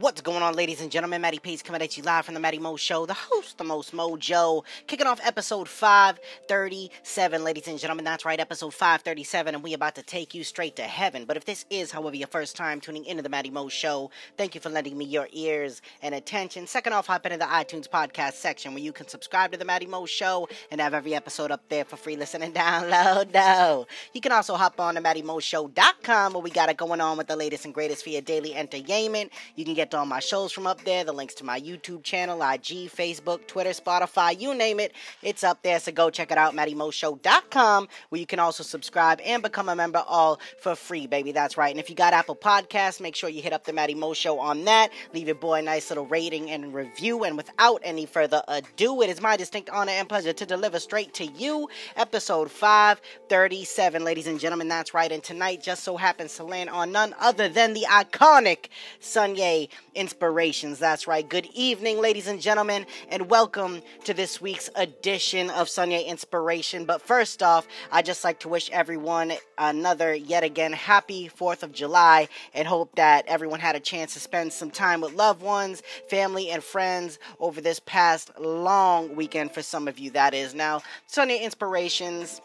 What's going on, ladies and gentlemen? Matty P's coming at you live from the Matty Mo Show, the host, the most mojo, kicking off episode 537, ladies and gentlemen. That's right, episode 537, and we about to take you straight to heaven. But if this is, however, your first time tuning into the Matty Mo Show, thank you for lending me your ears and attention. Second off, hop into the iTunes podcast section where you can subscribe to the Matty Mo Show and have every episode up there for free listen and download. No. You can also hop on to mattymoshow.com where we got it going on with the latest and greatest for your daily entertainment. You can get all my shows from up there, the links to my YouTube channel, IG, Facebook, Twitter, Spotify, you name it, it's up there, so go check it out, mattymoshow.com, where you can also subscribe and become a member all for free, baby, that's right, and if you got Apple Podcasts, make sure you hit up the Matty Mo Show on that, leave your boy a nice little rating and review, and without any further ado, it is my distinct honor and pleasure to deliver straight to you, episode 537, ladies and gentlemen, that's right, and tonight just so happens to land on none other than the iconic Sunye Inspirations. That's right. Good evening, ladies and gentlemen, and welcome to this week's edition of Sunye Inspiration. But first off, I'd just like to wish everyone another, yet again, happy 4th of July and hope that everyone had a chance to spend some time with loved ones, family, and friends over this past long weekend for some of you, that is. Now, Sunye Inspirations,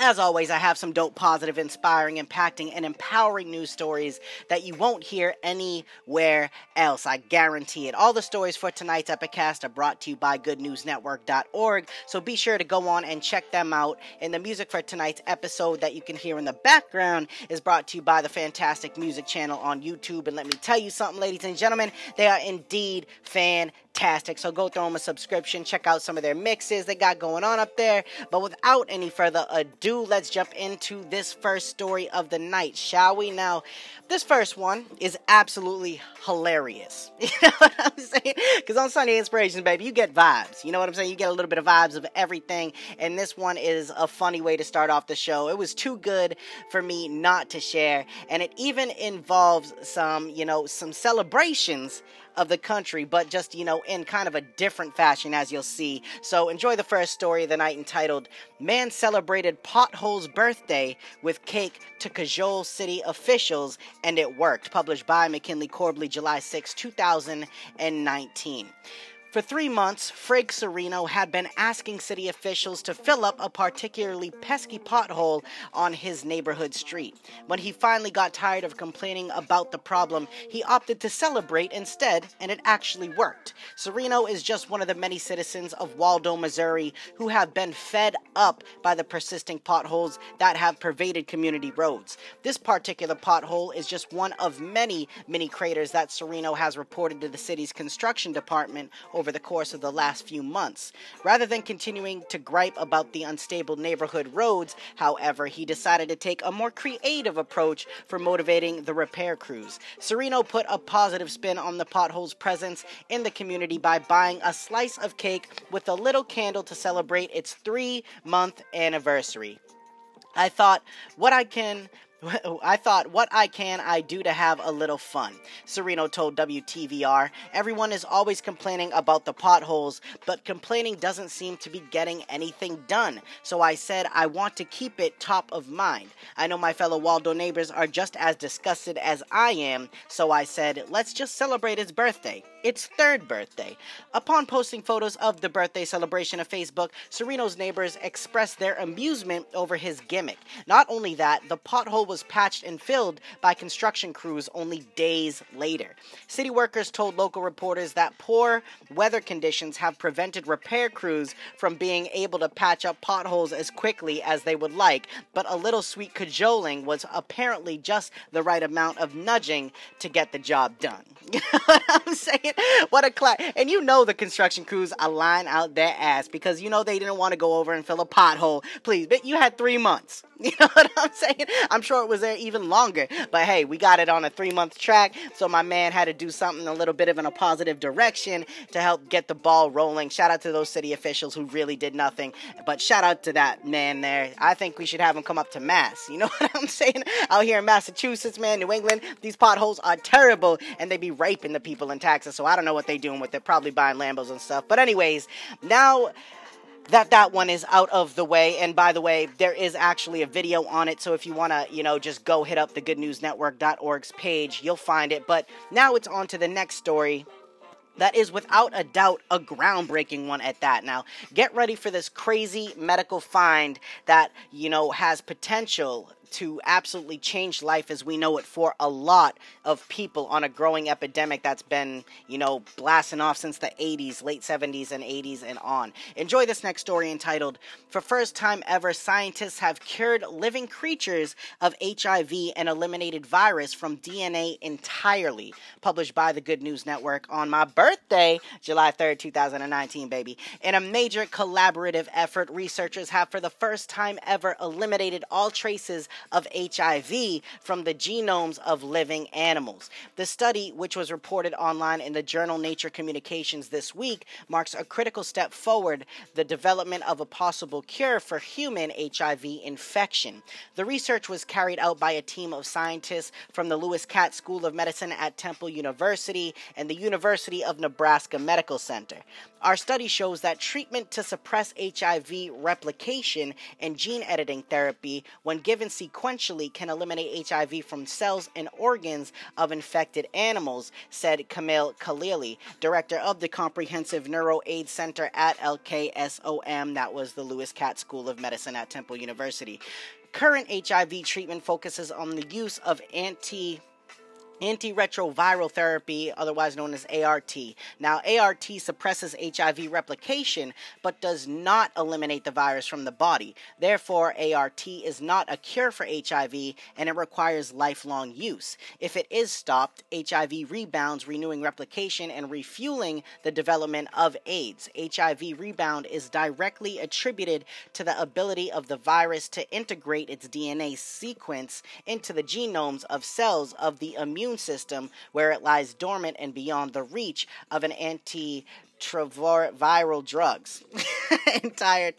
as always, I have some dope, positive, inspiring, impacting, and empowering news stories that you won't hear anywhere else. I guarantee it. All the stories for tonight's Epicast are brought to you by goodnewsnetwork.org, so be sure to go on and check them out. And the music for tonight's episode that you can hear in the background is brought to you by the Fantastic Music Channel on YouTube. And let me tell you something, ladies and gentlemen, they are indeed fantastic. So go throw them a subscription, check out some of their mixes they got going on up there. But without any further ado, let's jump into this first story of the night, shall we? Now, this first one is absolutely hilarious. You know what I'm saying? Because on Sunye Inspirations, baby, you get vibes. You know what I'm saying? You get a little bit of vibes of everything. And this one is a funny way to start off the show. It was too good for me not to share. And it even involves some, you know, some celebrations of the country, but just, you know, in kind of a different fashion, as you'll see. So enjoy the first story of the night, entitled "Man Celebrated Pothole's Birthday with Cake to Cajole City Officials and It Worked," published by McKinley Corbley, July 6, 2019. For 3 months, Frank Sereno had been asking city officials to fill up a particularly pesky pothole on his neighborhood street. When he finally got tired of complaining about the problem, he opted to celebrate instead, and it actually worked. Sereno is just one of the many citizens of Waldo, Missouri, who have been fed up by the persisting potholes that have pervaded community roads. This particular pothole is just one of many mini craters that Sereno has reported to the city's construction department over the course of the last few months. Rather than continuing to gripe about the unstable neighborhood roads, however, he decided to take a more creative approach for motivating the repair crews. Sereno put a positive spin on the pothole's presence in the community by buying a slice of cake with a little candle to celebrate its 3-month anniversary. I thought, what can I do to have a little fun? Sereno told WTVR, "Everyone is always complaining about the potholes, but complaining doesn't seem to be getting anything done. So I said I want to keep it top of mind. I know my fellow Waldo neighbors are just as disgusted as I am, so I said, let's just celebrate his birthday. Its third birthday." Upon posting photos of the birthday celebration on Facebook, Sereno's neighbors expressed their amusement over his gimmick. Not only that, the pothole was patched and filled by construction crews only days later. City workers told local reporters that poor weather conditions have prevented repair crews from being able to patch up potholes as quickly as they would like, but a little sweet cajoling was apparently just the right amount of nudging to get the job done. You know what I'm saying? What a class. And you know the construction crews are lying out their ass because you know they didn't want to go over and fill a pothole. Please, but you had 3 months. You know what I'm saying? I'm sure it was there even longer. But hey, we got it on a 3-month track, so my man had to do something a little bit of in a positive direction to help get the ball rolling. Shout out to those city officials who really did nothing. But shout out to that man there. I think we should have him come up to Mass. You know what I'm saying? Out here in Massachusetts, man, New England, these potholes are terrible, and they be raping the people in Texas. So I don't know what they're doing with it, probably buying Lambos and stuff. But anyways, now that one is out of the way. And by the way, there is actually a video on it. So if you want to, just go hit up the goodnewsnetwork.org's page, you'll find it. But now it's on to the next story. That is without a doubt a groundbreaking one at that. Now, get ready for this crazy medical find that, has potential to absolutely change life as we know it for a lot of people on a growing epidemic that's been, blasting off since the 80s, late 70s and 80s and on. Enjoy this next story entitled, For First Time Ever, Scientists Have Cured Living Creatures of HIV and Eliminated Virus from DNA Entirely, published by the Good News Network on my birthday, July 3rd, 2019, baby. In a major collaborative effort, researchers have for the first time ever eliminated all traces of HIV from the genomes of living animals. The study, which was reported online in the journal Nature Communications this week, marks a critical step forward the development of a possible cure for human HIV infection. The research was carried out by a team of scientists from the Lewis Katz School of Medicine at Temple University and the University of Nebraska Medical Center. Our study shows that treatment to suppress HIV replication and gene editing therapy, when given sequentially, can eliminate HIV from cells and organs of infected animals, said Kamel Khalili, director of the Comprehensive NeuroAIDS Center at LKSOM, that was the Lewis Katz School of Medicine at Temple University. Current HIV treatment focuses on the use of antiretroviral therapy, otherwise known as ART. Now, ART suppresses HIV replication, but does not eliminate the virus from the body. Therefore, ART is not a cure for HIV, and it requires lifelong use. If it is stopped, HIV rebounds, renewing replication and refueling the development of AIDS. HIV rebound is directly attributed to the ability of the virus to integrate its DNA sequence into the genomes of cells of the immune system, where it lies dormant and beyond the reach of an antiviral drugs. I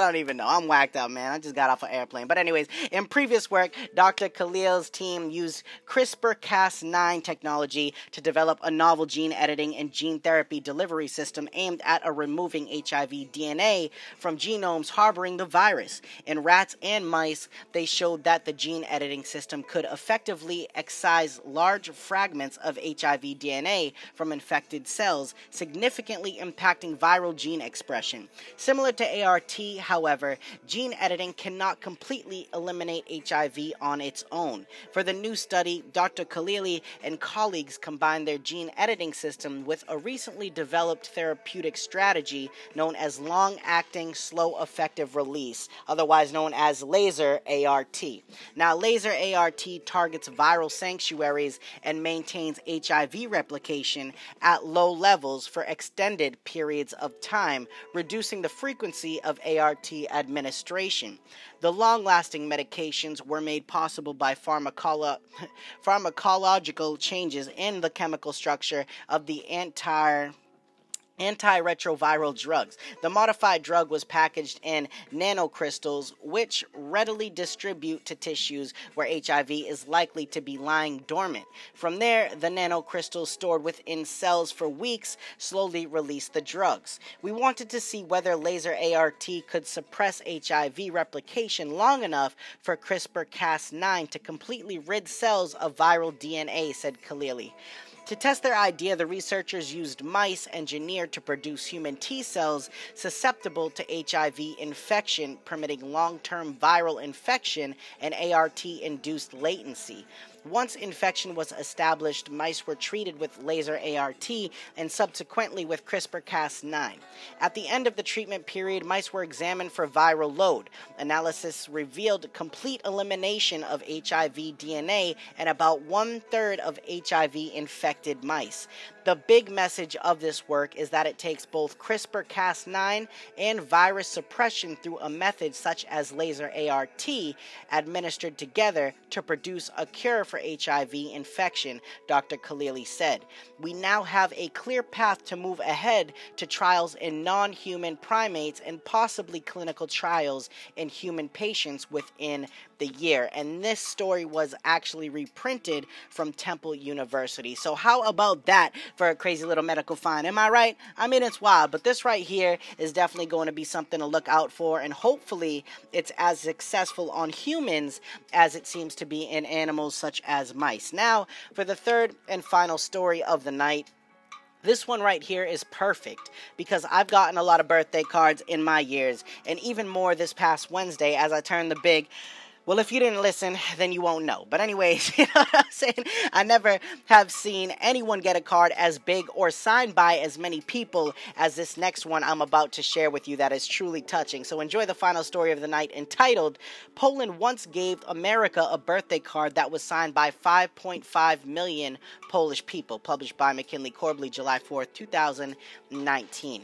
don't even know. I'm whacked out, man. I just got off an airplane. But anyways, in previous work, Dr. Khalil's team used CRISPR-Cas9 technology to develop a novel gene editing and gene therapy delivery system aimed at removing HIV DNA from genomes harboring the virus. In rats and mice, they showed that the gene editing system could effectively excise large fragments of HIV DNA from infected cells, significantly impacting viral gene expression. Similar to ART, however, gene editing cannot completely eliminate HIV on its own. For the new study, Dr. Khalili and colleagues combined their gene editing system with a recently developed therapeutic strategy known as long-acting, slow-effective release, otherwise known as laser ART. Now, laser ART targets viral sanctuaries and maintains HIV replication at low levels for extended periods of time, reducing the frequency of ART administration. The long-lasting medications were made possible by pharmacological changes in the chemical structure of the antiretroviral drugs. The modified drug was packaged in nanocrystals, which readily distribute to tissues where HIV is likely to be lying dormant. From there, the nanocrystals stored within cells for weeks slowly release the drugs. We wanted to see whether laser ART could suppress HIV replication long enough for CRISPR-Cas9 to completely rid cells of viral DNA, said Khalili. To test their idea, the researchers used mice engineered to produce human T cells susceptible to HIV infection, permitting long-term viral infection and ART-induced latency. Once infection was established, mice were treated with laser ART and subsequently with CRISPR-Cas9. At the end of the treatment period, mice were examined for viral load. Analysis revealed complete elimination of HIV DNA in about one-third of HIV-infected mice. The big message of this work is that it takes both CRISPR-Cas9 and virus suppression through a method such as laser ART administered together to produce a cure for for HIV infection, Dr. Khalili said. We now have a clear path to move ahead to trials in non-human primates and possibly clinical trials in human patients within the year. And this story was actually reprinted from Temple University. So how about that for a crazy little medical find? Am I right? I mean, it's wild, but this right here is definitely going to be something to look out for, and hopefully it's as successful on humans as it seems to be in animals such as mice. Now, for the third and final story of the night. This one right here is perfect because I've gotten a lot of birthday cards in my years, and even more this past Wednesday as I turned the big... Well, if you didn't listen, then you won't know. But anyways, you know what I'm saying? I never have seen anyone get a card as big or signed by as many people as this next one I'm about to share with you that is truly touching. So enjoy the final story of the night, entitled, Poland Once Gave America a Birthday Card That Was Signed by 5.5 Million Polish People, published by McKinley Corbley, July 4th, 2019.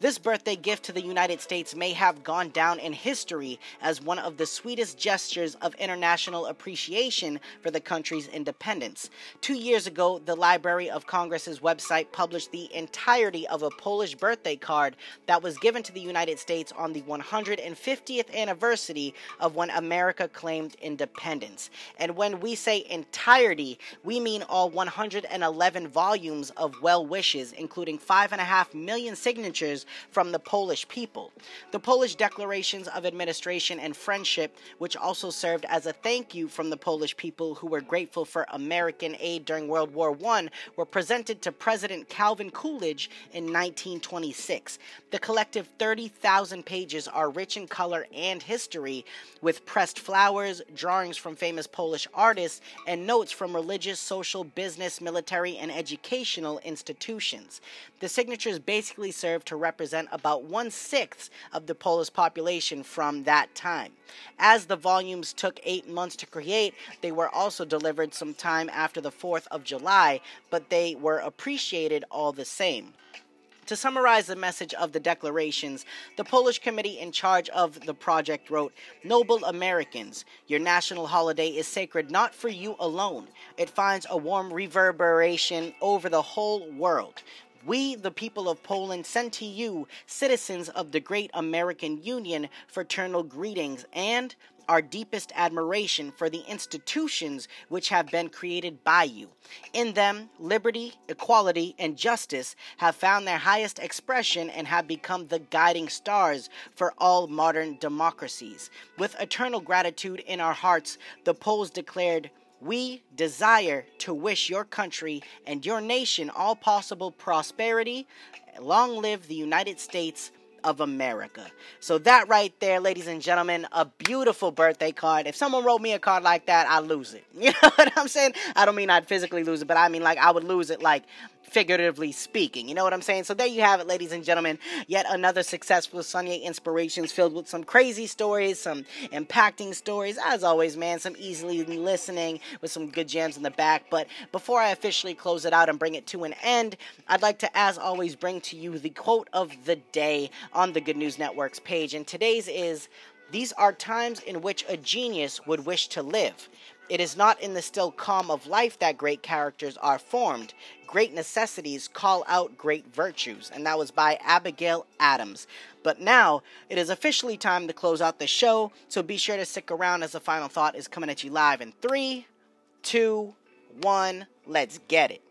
This birthday gift to the United States may have gone down in history as one of the sweetest gestures of international appreciation for the country's independence. 2 years ago, the Library of Congress's website published the entirety of a Polish birthday card that was given to the United States on the 150th anniversary of when America claimed independence. And when we say entirety, we mean all 111 volumes of well wishes, including 5.5 million signatures from the Polish people. The Polish Declarations of Administration and Friendship, which also served as a thank you from the Polish people who were grateful for American aid during World War I, were presented to President Calvin Coolidge in 1926. The collective 30,000 pages are rich in color and history, with pressed flowers, drawings from famous Polish artists, and notes from religious, social, business, military, and educational institutions. The signatures basically serve to represent about 1/6 of the Polish population from that time. As the volumes took 8 months to create, they were also delivered sometime after the 4th of July, but they were appreciated all the same. To summarize the message of the declarations, the Polish committee in charge of the project wrote, "Noble Americans, your national holiday is sacred not for you alone. It finds a warm reverberation over the whole world. We, the people of Poland, send to you, citizens of the great American Union, fraternal greetings and our deepest admiration for the institutions which have been created by you. In them, liberty, equality, and justice have found their highest expression and have become the guiding stars for all modern democracies. With eternal gratitude in our hearts, the Poles declared, we desire to wish your country and your nation all possible prosperity. Long live the United States of America." So that right there, ladies and gentlemen, a beautiful birthday card. If someone wrote me a card like that, I'd lose it. You know what I'm saying? I don't mean I'd physically lose it, but I mean like I would lose it like figuratively speaking. You know what I'm saying? So there you have it, ladies and gentlemen. Yet another successful Sunday Inspirations filled with some crazy stories, some impacting stories. As always, man, some easily listening with some good jams in the back. But before I officially close it out and bring it to an end, I'd like to, as always, bring to you the quote of the day on the Good News Network's page. And today's is, "These are times in which a genius would wish to live. It is not in the still calm of life that great characters are formed. Great necessities call out great virtues." And that was by Abigail Adams. But now, it is officially time to close out the show, so be sure to stick around as the final thought is coming at you live in 3, 2, 1, let's get it.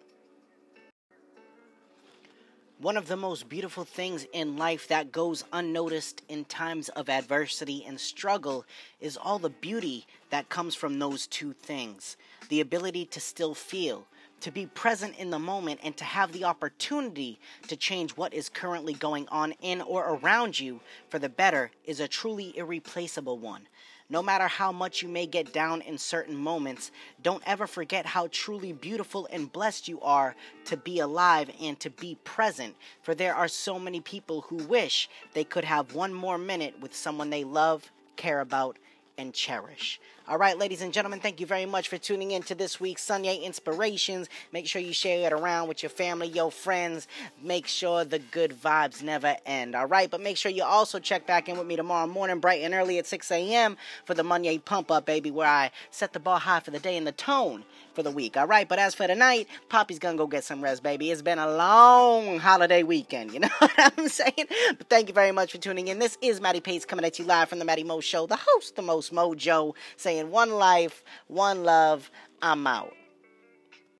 One of the most beautiful things in life that goes unnoticed in times of adversity and struggle is all the beauty that comes from those two things. The ability to still feel, to be present in the moment, and to have the opportunity to change what is currently going on in or around you for the better is a truly irreplaceable one. No matter how much you may get down in certain moments, don't ever forget how truly beautiful and blessed you are to be alive and to be present, for there are so many people who wish they could have one more minute with someone they love, care about, and cherish. All right, ladies and gentlemen, thank you very much for tuning in to this week's Sunday Inspirations. Make sure you share it around with your family, your friends. Make sure the good vibes never end, all right? But make sure you also check back in with me tomorrow morning, bright and early at 6 a.m. for the Monday Pump Up, baby, where I set the bar high for the day and the tone for the week, all right? But as for tonight, Poppy's going to go get some rest, baby. It's been a long holiday weekend, you know what I'm saying? But thank you very much for tuning in. This is Matty Pace coming at you live from the Matty Mo Show, the host, the most mojo, saying one life, one love, I'm out.